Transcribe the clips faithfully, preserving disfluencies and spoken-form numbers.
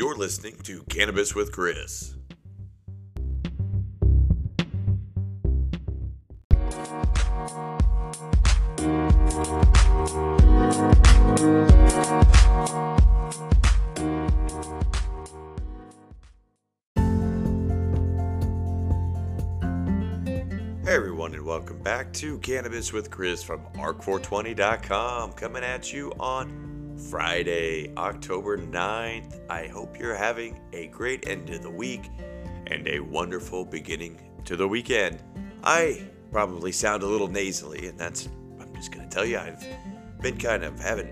You're listening to Cannabis with Chris. Hey everyone, and welcome back to Cannabis with Chris from Ark four twenty dot com, coming at you on Friday, October ninth. I hope you're having a great end to the week and a wonderful beginning to the weekend. I probably sound a little nasally, and that's, I'm just going to tell you, I've been kind of having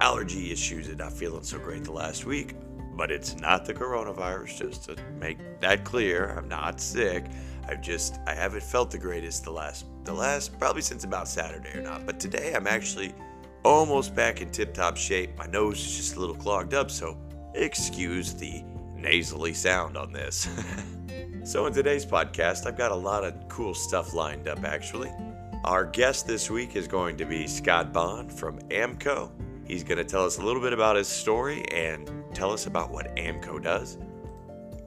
allergy issues and not feeling so great the last week, but it's not the coronavirus, just to make that clear. I'm not sick. I've just, I haven't felt the greatest the last, the last, probably since about Saturday or not, but today I'm actually almost back in tip-top shape. My nose is just a little clogged up, so excuse the nasally sound on this. So in today's podcast, I've got a lot of cool stuff lined up, actually. Our guest this week is going to be Scott Bond from AMCO. He's going to tell us a little bit about his story and tell us about what AMCO does.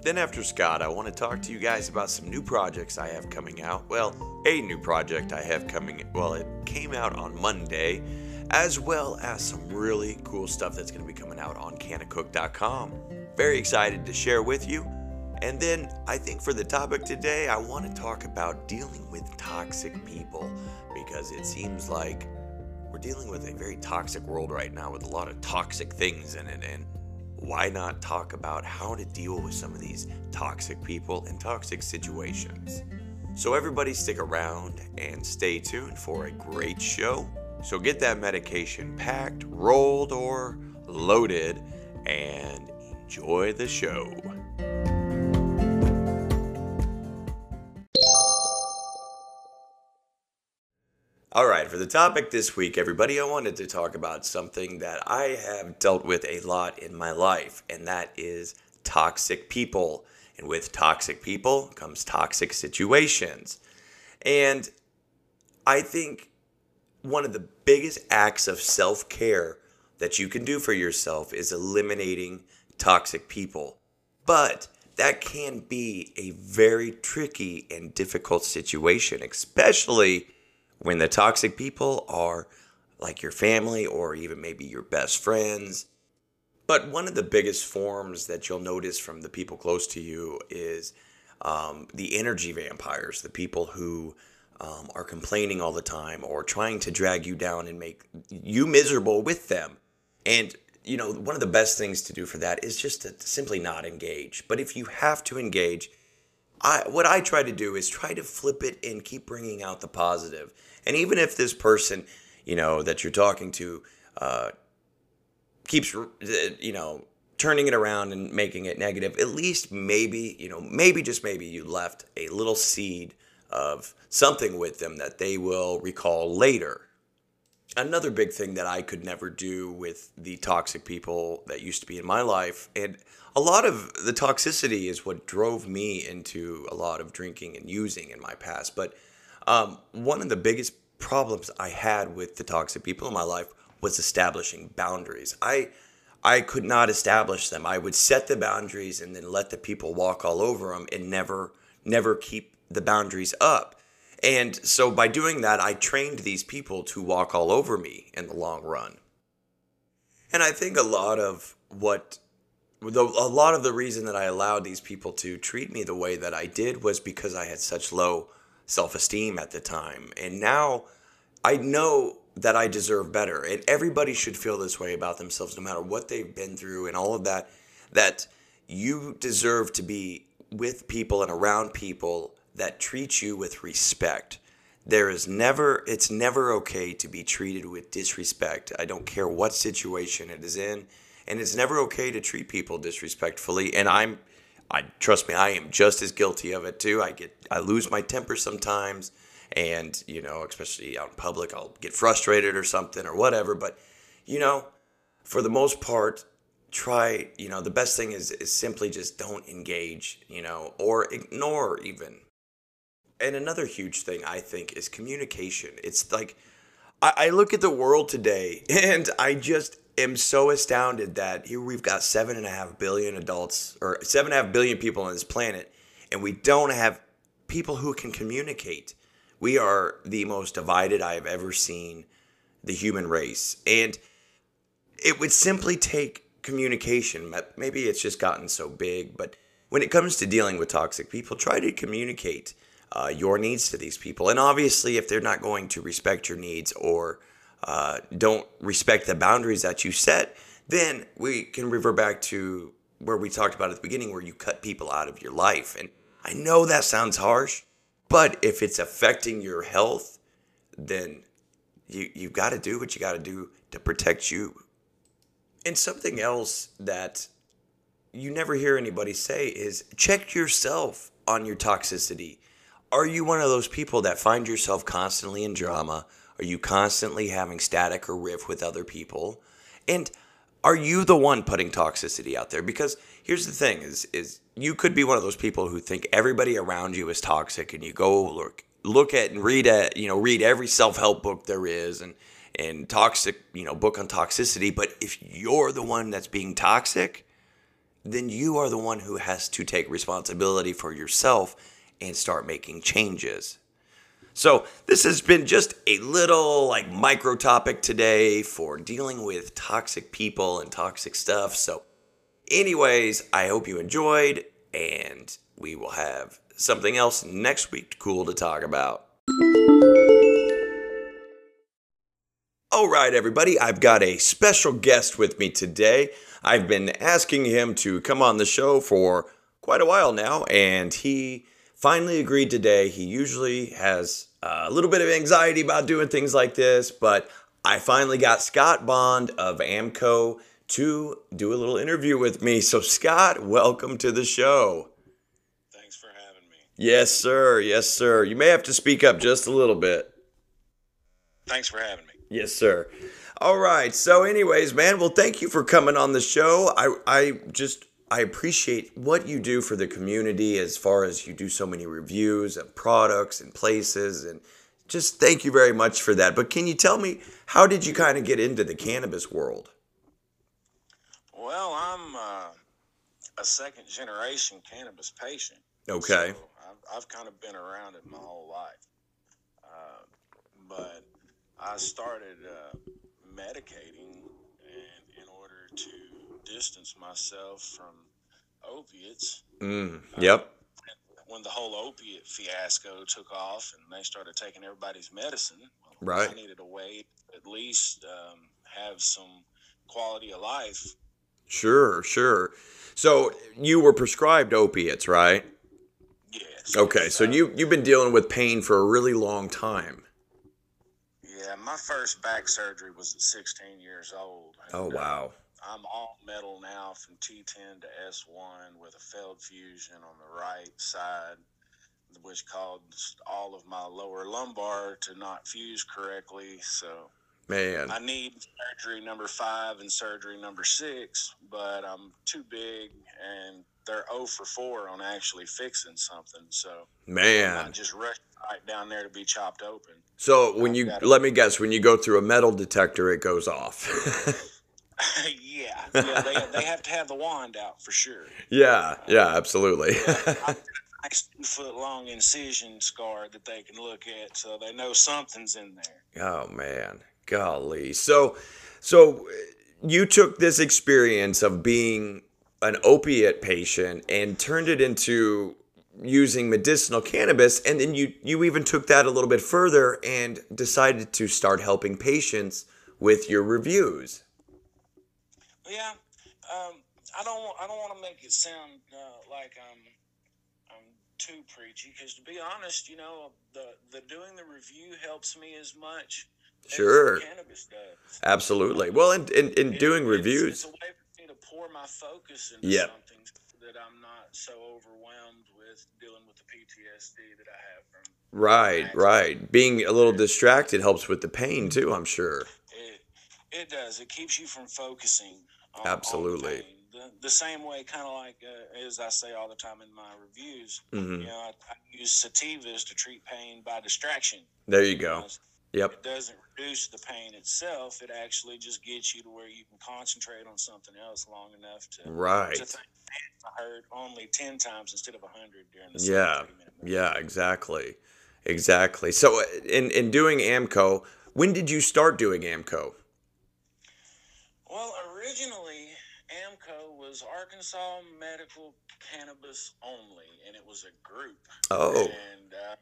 Then after Scott, I want to talk to you guys about some new projects I have coming out. Well, a new project I have coming, well, it came out on Monday, as well as some really cool stuff that's going to be coming out on Canna Cook dot com. Very excited to share with you. And then I think for the topic today, I want to talk about dealing with toxic people, because it seems like we're dealing with a very toxic world right now with a lot of toxic things in it. And why not talk about how to deal with some of these toxic people and toxic situations? So everybody stick around and stay tuned for a great show. So get that medication packed, rolled, or loaded, and enjoy the show. All right, for the topic this week, everybody, I wanted to talk about something that I have dealt with a lot in my life, and that is toxic people. And with toxic people comes toxic situations. And I think one of the biggest acts of self-care that you can do for yourself is eliminating toxic people. But that can be a very tricky and difficult situation, especially when the toxic people are like your family or even maybe your best friends. But one of the biggest forms that you'll notice from the people close to you is um, the energy vampires, the people who Um, are complaining all the time or trying to drag you down and make you miserable with them. And, you know, one of the best things to do for that is just to simply not engage. But if you have to engage, I, what I try to do is try to flip it and keep bringing out the positive. And even if this person, you know, that you're talking to uh, keeps, you know, turning it around and making it negative, at least maybe, you know, maybe just maybe you left a little seed of something with them that they will recall later. Another big thing that I could never do with the toxic people that used to be in my life, and a lot of the toxicity is what drove me into a lot of drinking and using in my past, but um, one of the biggest problems I had with the toxic people in my life was establishing boundaries. I I could not establish them. I would set the boundaries and then let the people walk all over them and never, never keep the boundaries up. And so by doing that, I trained these people to walk all over me in the long run. And I think a lot of what, a lot of the reason that I allowed these people to treat me the way that I did was because I had such low self-esteem at the time. And now I know that I deserve better. And everybody should feel this way about themselves, no matter what they've been through and all of that, that you deserve to be with people and around people that treats you with respect. There is never, it's never okay to be treated with disrespect. I don't care what situation it is in, and it's never okay to treat people disrespectfully. And I'm, I trust me, I am just as guilty of it too. I get, I lose my temper sometimes, and you know, especially out in public, I'll get frustrated or something or whatever. But you know, for the most part, try. You know, the best thing is is simply just don't engage. You know, or ignore even. And another huge thing, I think, is communication. It's like, I, I look at the world today, and I just, am so astounded that here we've got seven and a half billion adults or seven and a half billion people on this planet, and we don't have people who can communicate. We are the most divided I have ever seen the human race. And it would simply take communication. Maybe it's just gotten so big, but when it comes to dealing with toxic people, try to communicate uh, your needs to these people. And obviously, if they're not going to respect your needs or uh, don't respect the boundaries that you set, then we can revert back to where we talked about at the beginning, where you cut people out of your life. And I know that sounds harsh, but if it's affecting your health, then you, you've got to do what you got to do to protect you. And something else that you never hear anybody say is check yourself on your toxicity. Are you one of those people that find yourself constantly in drama? Are you constantly having static or riff with other people? And are you the one putting toxicity out there? Because here's the thing is, is you could be one of those people who think everybody around you is toxic, and you go look, look at and read at, you know, read every self-help book there is and, and toxic, you know, book on toxicity. But if you're the one that's being toxic, then you are the one who has to take responsibility for yourself and start making changes. So this has been just a little like micro topic today for dealing with toxic people and toxic stuff. So anyways, I hope you enjoyed, and we will have something else next week cool to talk about. All right, everybody, I've got a special guest with me today. I've been asking him to come on the show for quite a while now, and he finally agreed today. He usually has a little bit of anxiety about doing things like this, but I finally got Scott Bond of AMCO to do a little interview with me. So, Scott, welcome to the show. Thanks for having me. Yes, sir. Yes, sir. You may have to speak up just a little bit. Thanks for having me. Yes, sir. All right. So anyways, man, well, thank you for coming on the show. I, I just, I appreciate what you do for the community as far as you do so many reviews of products and places, and just thank you very much for that. But can you tell me, how did you kind of get into the cannabis world? Well, I'm uh, a second generation cannabis patient. Okay. So I've, I've kind of been around it my whole life. Uh, but I started uh, medicating and in order to distance myself from opiates. Mm, yep. Uh, when the whole opiate fiasco took off and they started taking everybody's medicine, well, right. I needed a way to at least um, have some quality of life. Sure, sure. So you were prescribed opiates, right? Yes. Okay, so uh, you, you've been dealing with pain for a really long time. Yeah, my first back surgery was at sixteen years old. And, oh, wow. Uh, I'm all metal now from T ten to S one with a failed fusion on the right side, which caused all of my lower lumbar to not fuse correctly. So, man, I need surgery number five and surgery number six, but I'm too big, and they're oh for four on actually fixing something. So, man, I just rushed right down there to be chopped open. So when you, let me guess, when you go through a metal detector, it goes off. yeah, yeah they, they have to have the wand out for sure. Yeah, yeah, absolutely. yeah, I've got a nice two-foot-long incision scar that they can look at, so they know something's in there. Oh, man, golly. So, so you took this experience of being an opiate patient and turned it into using medicinal cannabis, and then you you even took that a little bit further and decided to start helping patients with your reviews. Yeah, um, I don't I don't want to make it sound uh, like I'm I'm too preachy, because to be honest, you know, the the doing the review helps me as much. Sure. As the cannabis does. Absolutely. Well, and in, in, in it, doing it's, reviews, it's a way for me to pour my focus into yep. something that I'm not so overwhelmed with dealing with the P T S D that I have from right, right. Being a little distracted helps with the pain too, I'm sure. It it does. It keeps you from focusing. On, absolutely. On the, pain. the the same way, kind of like uh, as I say all the time in my reviews, mm-hmm. you know, I, I use sativas to treat pain by distraction. There you go. You know, Yep. It doesn't reduce the pain itself. It actually just gets you to where you can concentrate on something else long enough to, right. to think, I heard only ten times instead of a hundred during the yeah. Yeah, exactly. Exactly. So in, in doing AMCO, when did you start doing AMCO? Well, originally, AMCO was Arkansas Medical Cannabis Only, and it was a group. Oh. And uh,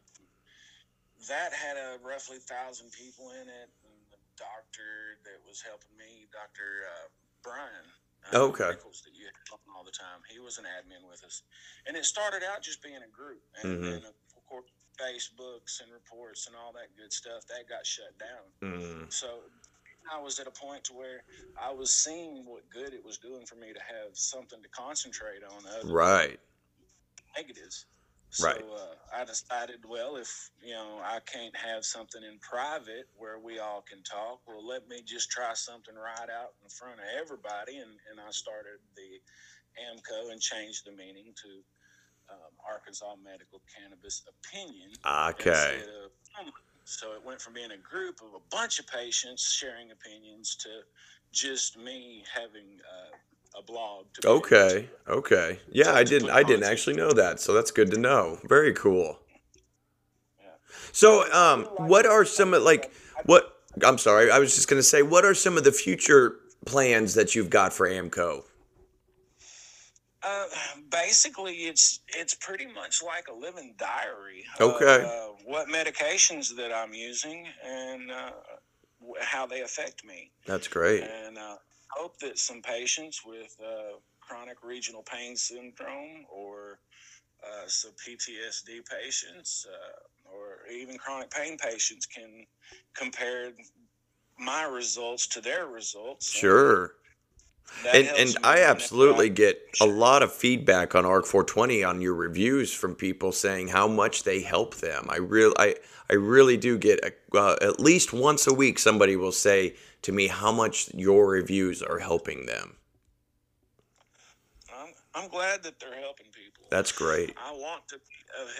that had a roughly one thousand people in it, and the doctor that was helping me, Doctor Uh, Brian uh, okay. Nichols, that you had talking all the time, he was an admin with us. And it started out just being a group, and mm-hmm. then, of course, Facebooks and reports and all that good stuff, that got shut down. Mm-hmm. So I was at a point to where I was seeing what good it was doing for me to have something to concentrate on other right. negatives. So right. uh, I decided, well, if, you know, I can't have something in private where we all can talk, well, let me just try something right out in front of everybody. And, and I started the AMCO and changed the meaning to um, Arkansas Medical Cannabis Opinion. Okay. Instead of, um, so it went from being a group of a bunch of patients sharing opinions to just me having uh, a blog. To okay. Okay. Yeah, so I didn't. I didn't actually know that. So that's good to know. Very cool. Yeah. So, um, what are some of like what? I'm sorry. I was just going to say, what are some of the future plans that you've got for AMCO? Uh, basically, it's it's pretty much like a living diary. Okay. Uh, what medications that I'm using and uh, how they affect me. That's great. And uh, hope that some patients with uh, chronic regional pain syndrome or uh, some P T S D patients uh, or even chronic pain patients can compare my results to their results. Sure. And, That and and I absolutely get a lot of feedback on Ark four twenty on your reviews from people saying how much they help them. I really, I, I really do get a, uh, at least once a week somebody will say to me how much your reviews are helping them. I'm, I'm glad that they're helping people. That's great. I want to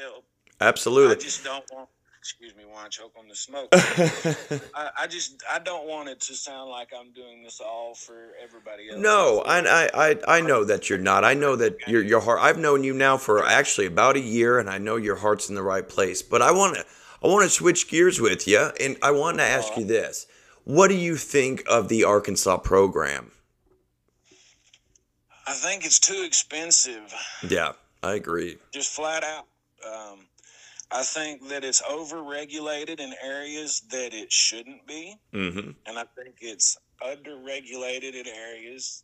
help. Absolutely. I just don't want. Excuse me while I choke on the smoke. I, I just, I don't want it to sound like I'm doing this all for everybody else. No, I, I, I know that you're not. I know that your your heart, I've known you now for actually about a year, and I know your heart's in the right place. But I want to, I want to switch gears with you, and I want to ask you this. What do you think of the Arkansas program? I think it's too expensive. Yeah, I agree. Just flat out. Um, I think that it's over-regulated in areas that it shouldn't be, mm-hmm. and I think it's under-regulated in areas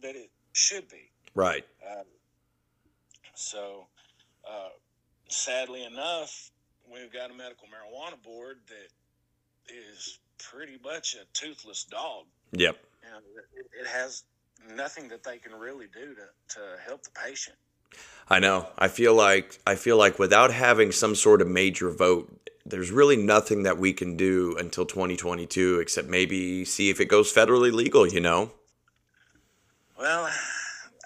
that it should be. Right. Uh, so, uh, sadly enough, we've got a medical marijuana board that is pretty much a toothless dog. Yep. You know, it, it has nothing that they can really do to, to help the patient. I know. I feel like I feel like without having some sort of major vote, there's really nothing that we can do until twenty twenty-two except maybe see if it goes federally legal, you know? Well,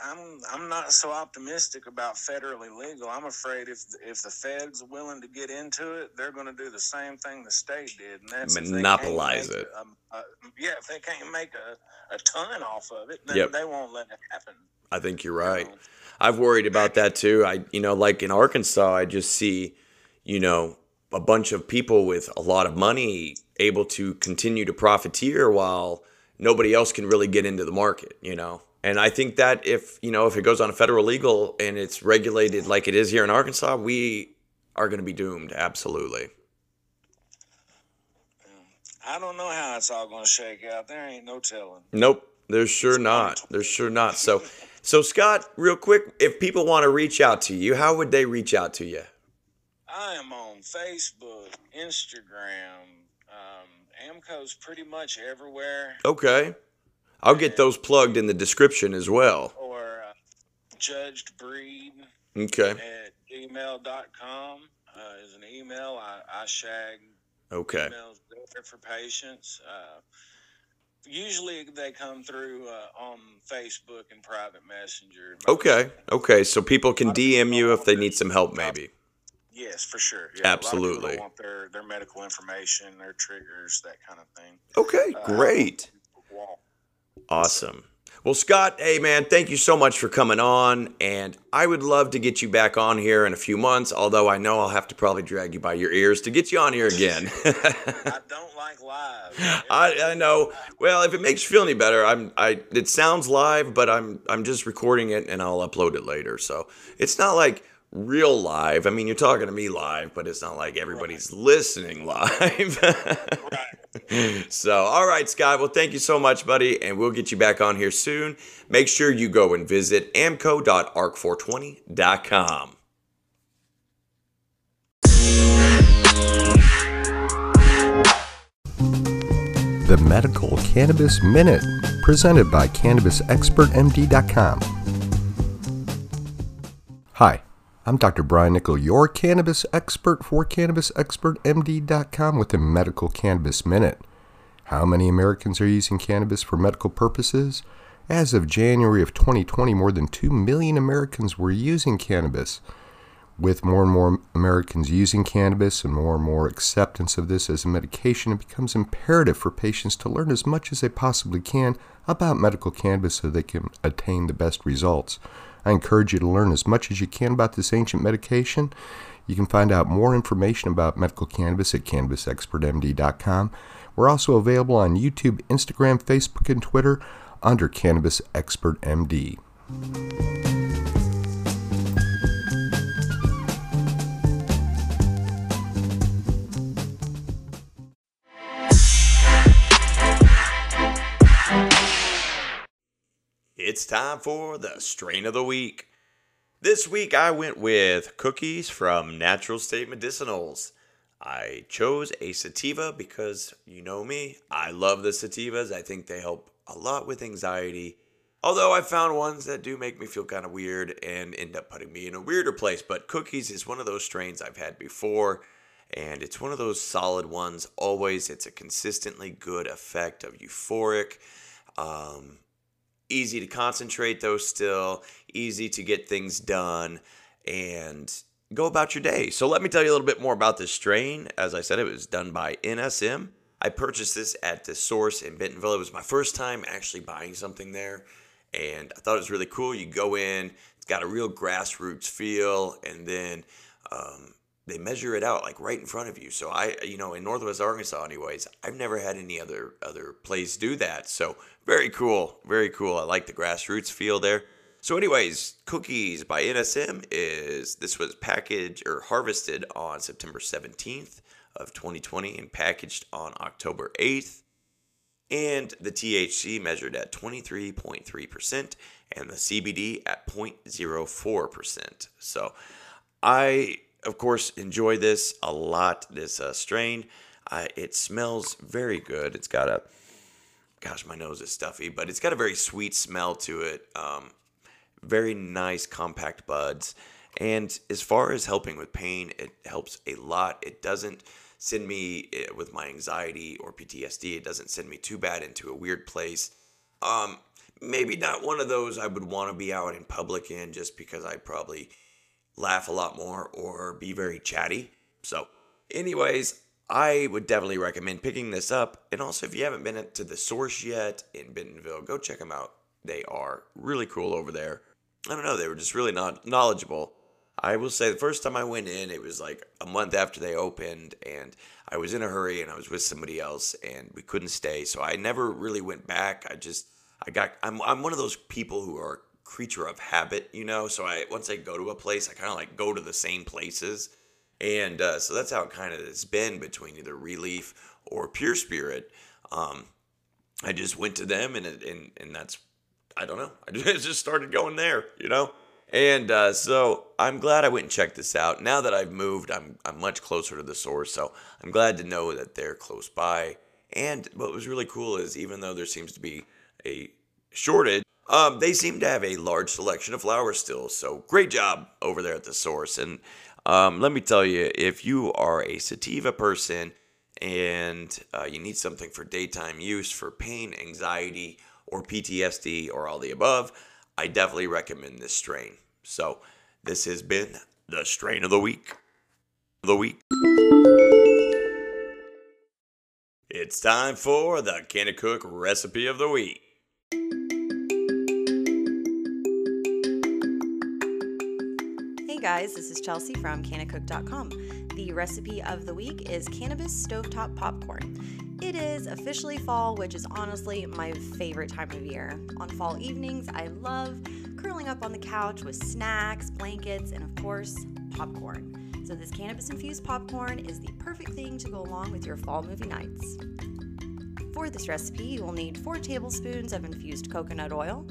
I'm I'm not so optimistic about federally legal. I'm afraid if if the feds are willing to get into it, they're going to do the same thing the state did, and that's monopolize it. A, a, a, yeah, if they can't make a, a ton off of it, then yep. they won't let it happen. I think you're right. You know? I've worried about that too. I, you know, like in Arkansas, I just see, you know, a bunch of people with a lot of money able to continue to profiteer while nobody else can really get into the market, you know? And I think that if, you know, if it goes on a federal legal and it's regulated like it is here in Arkansas, we are going to be doomed. Absolutely. I don't know how it's all going to shake out. There ain't no telling. Nope. There's sure not. There's sure not. So, So, Scott, real quick, if people want to reach out to you, how would they reach out to you? I am on Facebook, Instagram. Um, AMCO's pretty much everywhere. Okay. I'll and, get those plugged in the description as well. Or uh, judgedbreed okay. at gmail dot com uh, is an email. I, I shag okay. emails there for patients. Uh Usually they come through uh, on Facebook and private messenger. Okay. Okay. So people can D M you if they need some help maybe. Yes, for sure. Yeah, absolutely. A lot of people want their, their medical information, their triggers, that kind of thing. Okay, great. Uh, awesome. Well, Scott, hey, man, thank you so much for coming on. And I would love to get you back on here in a few months, although I know I'll have to probably drag you by your ears to get you on here again. I don't like live. I, I know. Well, if it makes you feel any better, I'm, I, it sounds live, but I'm, I'm just recording it and I'll upload it later. So it's not like real live. I mean, you're talking to me live, but it's not like everybody's right. listening live. Right. So, all right, Scott. Well, thank you so much, buddy, and we'll get you back on here soon. Make sure you go and visit A M C O dot ark four twenty dot com. The Medical Cannabis Minute, presented by Cannabis Expert M D dot com. Hi, I'm Doctor Brian Nichol, your cannabis expert for Cannabis Expert M D dot com with the Medical Cannabis Minute. How many Americans are using cannabis for medical purposes? As of January of twenty twenty, more than two million Americans were using cannabis. With more and more Americans using cannabis and more and more acceptance of this as a medication, it becomes imperative for patients to learn as much as they possibly can about medical cannabis so they can attain the best results. I encourage you to learn as much as you can about this ancient medication. You can find out more information about medical cannabis at Cannabis Expert M D dot com. We're also available on YouTube, Instagram, Facebook, and Twitter under Cannabis Expert M D. It's time for the strain of the week. This week I went with Cookies from Natural State Medicinals. I chose a sativa because, you know me, I love the sativas. I think they help a lot with anxiety. Although I found ones that do make me feel kind of weird and end up putting me in a weirder place. But Cookies is one of those strains I've had before. And it's one of those solid ones. Always, it's a consistently good effect of euphoric. Um... Easy to concentrate, though, still. Easy to get things done and go about your day. So let me tell you a little bit more about this strain. As I said, it was done by N S M. I purchased this at The Source in Bentonville. It was my first time actually buying something there, and I thought it was really cool. You go in, it's got a real grassroots feel, and then um, they measure it out like right in front of you. So I, you know, in Northwest Arkansas anyways, I've never had any other other place do that. So very cool, very cool. I like the grassroots feel there. So anyways, Cookies by N S M is, this was packaged or harvested on September seventeenth of twenty twenty and packaged on October eighth. And the T H C measured at twenty-three point three percent and the C B D at zero point zero four percent. So I... of course, enjoy this a lot, this uh, strain. Uh, it smells very good. It's got a, gosh, my nose is stuffy, but it's got a very sweet smell to it. Um, very nice compact buds. And as far as helping with pain, it helps a lot. It doesn't send me, it, with my anxiety or P T S D, it doesn't send me too bad into a weird place. Um, maybe not one of those I would want to be out in public in, just because I probably... laugh a lot more or be very chatty. So anyways, I would definitely recommend picking this up. And also, if you haven't been to The Source yet in Bentonville, go check them out. They are really cool over there. I don't know, they were just really not knowledgeable. I will say, the first time I went in, it was like a month after they opened, and I was in a hurry and I was with somebody else and we couldn't stay, so I never really went back. I just I got I'm I'm one of those people who are creature of habit, you know, so I once I go to a place, I kind of like go to the same places, and uh, so that's how it kind of has been between either Relief or Pure Spirit. Um, I just went to them, and and and that's, I don't know, I just started going there, you know, and uh, so I'm glad I went and checked this out. Now that I've moved, I'm I'm much closer to The Source, so I'm glad to know that they're close by. And what was really cool is, even though there seems to be a shortage, Um, they seem to have a large selection of flowers still, so great job over there at The Source. And um, let me tell you, if you are a sativa person and uh, you need something for daytime use for pain, anxiety, or P T S D, or all the above, I definitely recommend this strain. So this has been the strain of the week. the week. It's time for the CannaCook recipe of the week. Hey guys, this is Chelsea from Canna Cook dot com. The recipe of the week is cannabis stovetop popcorn. It is officially fall, which is honestly my favorite time of year. On fall evenings, I love curling up on the couch with snacks, blankets, and of course, popcorn. So this cannabis-infused popcorn is the perfect thing to go along with your fall movie nights. For this recipe, you will need four tablespoons of infused coconut oil,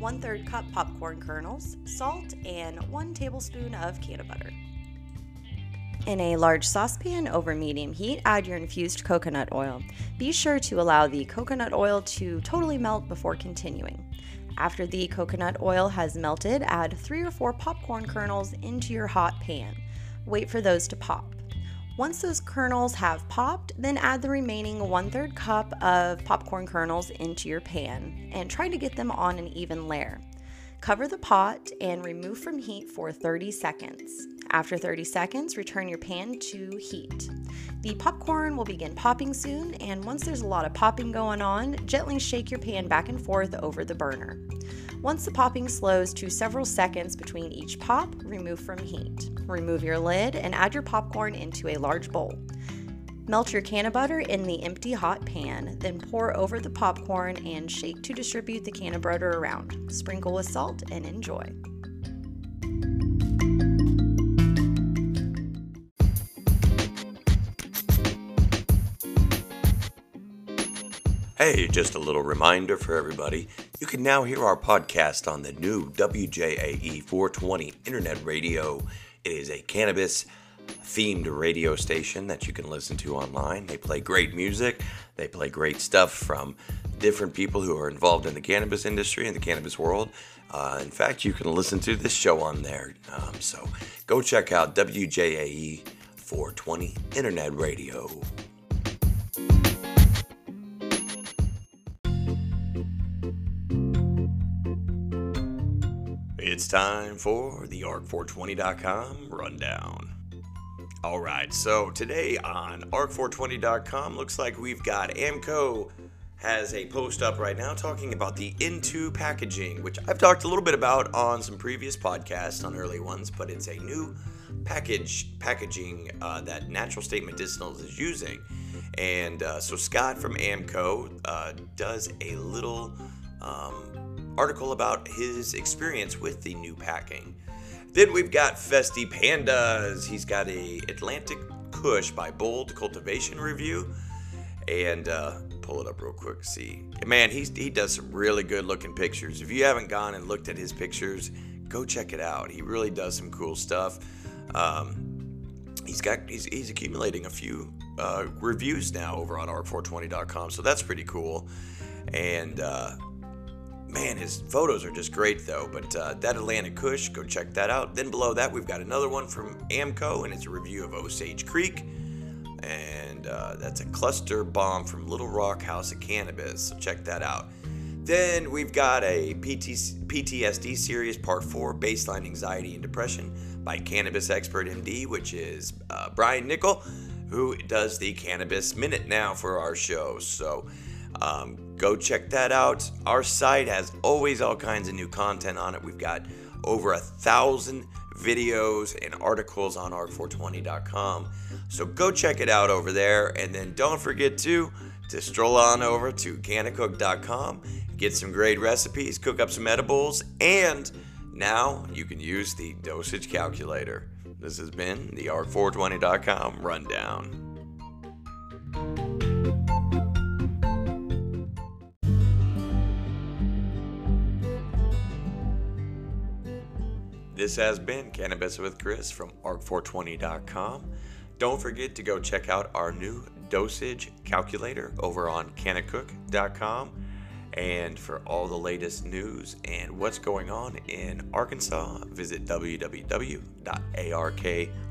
one-third cup popcorn kernels, salt, and one tablespoon of canna butter. In a large saucepan over medium heat, add your infused coconut oil. Be sure to allow the coconut oil to totally melt before continuing. After the coconut oil has melted, add three or four popcorn kernels into your hot pan. Wait for those to pop. Once those kernels have popped, then add the remaining one-third cup of popcorn kernels into your pan and try to get them on an even layer. Cover the pot and remove from heat for thirty seconds. After thirty seconds, return your pan to heat. The popcorn will begin popping soon, and once there's a lot of popping going on, gently shake your pan back and forth over the burner. Once the popping slows to several seconds between each pop, remove from heat. Remove your lid and add your popcorn into a large bowl. Melt your canna butter in the empty hot pan, then pour over the popcorn and shake to distribute the canna butter around. Sprinkle with salt and enjoy. Hey, just a little reminder for everybody. You can now hear our podcast on the new W J A E four twenty internet radio. It is a cannabis themed radio station that you can listen to online. They play great music. They play great stuff from different people who are involved in the cannabis industry and the cannabis world. Uh, in fact, you can listen to this show on there. Um, so go check out W J A E four twenty Internet Radio. It's time for the Ark four twenty dot com rundown. All right, so today on Ark four twenty dot com, looks like we've got AMCO has a post up right now talking about the Into packaging, which I've talked a little bit about on some previous podcasts, on early ones, but it's a new package packaging uh, that Natural State Medicinals is using. And uh, so Scott from AMCO uh, does a little um, article about his experience with the new packing. Then we've got Festy Pandas. He's got a Atlantic Kush by Bold Cultivation review. And uh, pull it up real quick. See, man, he's, he does some really good looking pictures. If you haven't gone and looked at his pictures, go check it out. He really does some cool stuff. Um, he's got he's, he's accumulating a few uh, reviews now over on Ark four twenty dot com, so that's pretty cool. And uh, man, his photos are just great, though. But uh, that Atlantic Kush, go check that out. Then below that, we've got another one from AMCO, and it's a review of Osage Creek. And uh, that's a cluster bomb from Little Rock House of Cannabis, so check that out. Then we've got a P T S D series, Part four, Baseline Anxiety and Depression by Cannabis Expert M D, which is uh, Brian Nichol, who does the Cannabis Minute now for our show. So... Um, Go check that out. Our site has always all kinds of new content on it. We've got over a thousand videos and articles on Ark four twenty dot com. So go check it out over there. And then don't forget to, to stroll on over to Canna Cook dot com, get some great recipes, cook up some edibles, and now you can use the dosage calculator. This has been the Ark four twenty dot com rundown. This has been Cannabis with Chris from Ark four twenty dot com. Don't forget to go check out our new dosage calculator over on Canna Cook dot com. And for all the latest news and what's going on in Arkansas, visit w w w dot ark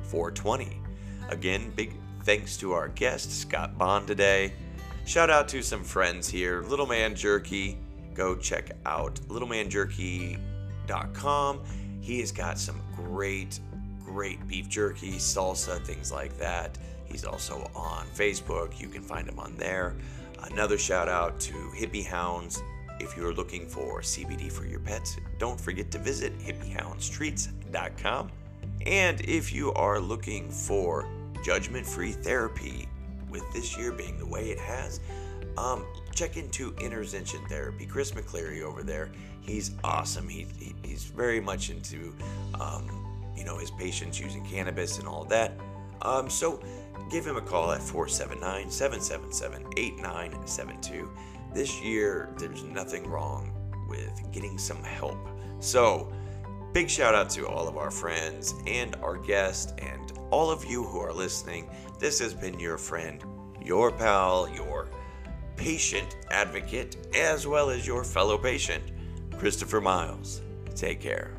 four twenty. Again, big thanks to our guest, Scott Bond, today. Shout out to some friends here, Little Man Jerky. Go check out Little Man Jerky dot com. He has got some great, great beef jerky, salsa, things like that. He's also on Facebook. You can find him on there. Another shout out to Hippie Hounds. If you're looking for C B D for your pets, don't forget to visit hippie hounds treats dot com. And if you are looking for judgment-free therapy, with this year being the way it has, um, check into InnerZension Therapy. Chris McCleary over there, he's awesome. He, he he's very much into um, you know, his patients using cannabis and all that. Um, so give him a call at four seven nine, seven seven seven, eight nine seven two. This year, there's nothing wrong with getting some help. So big shout out to all of our friends and our guests and all of you who are listening. This has been your friend, your pal, your patient advocate, as well as your fellow patient, Christopher Miles. Take care.